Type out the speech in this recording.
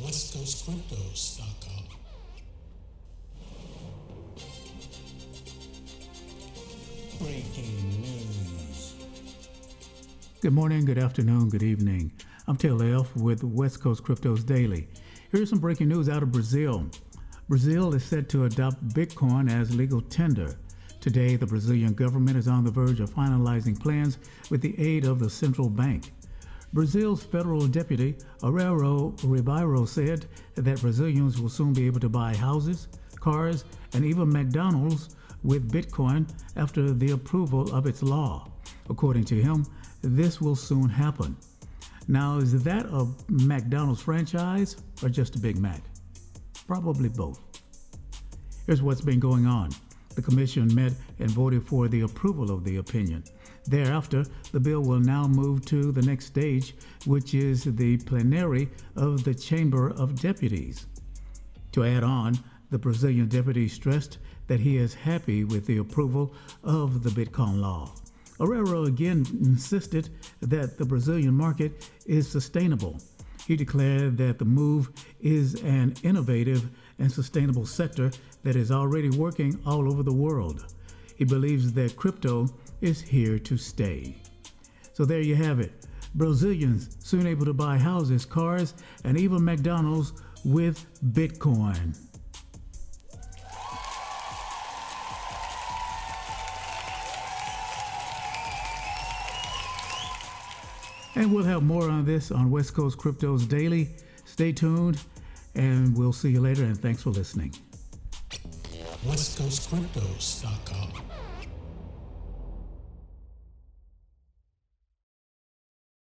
WestCoastCryptos.com. Breaking news. Good morning, good afternoon, good evening. I'm Taylor Elf with West Coast Cryptos Daily. Here's some breaking news out of Brazil. Brazil is set to adopt Bitcoin as legal tender. Today, the Brazilian government is on the verge of finalizing plans with the aid of the central bank. Brazil's federal deputy, Arreiro Ribeiro, said that Brazilians will soon be able to buy houses, cars, and even McDonald's with Bitcoin after the approval of its law. According to him, this will soon happen. Now, is that a McDonald's franchise or just a Big Mac? Probably both. Here's what's been going on. The commission met and voted for the approval of the opinion. Thereafter, the bill will now move to the next stage, which is the plenary of the Chamber of Deputies. To add on, the Brazilian deputy stressed that he is happy with the approval of the Bitcoin law. Arreiro again insisted that the Brazilian market is sustainable. He declared that the move is an innovative and sustainable sector that is already working all over the world. He believes that crypto is here to stay. So there you have it. Brazilians soon able to buy houses, cars, and even McDonald's with Bitcoin. And we'll have more on this on West Coast Cryptos Daily. Stay tuned, and we'll see you later, and thanks for listening. WestCoastCryptos.com.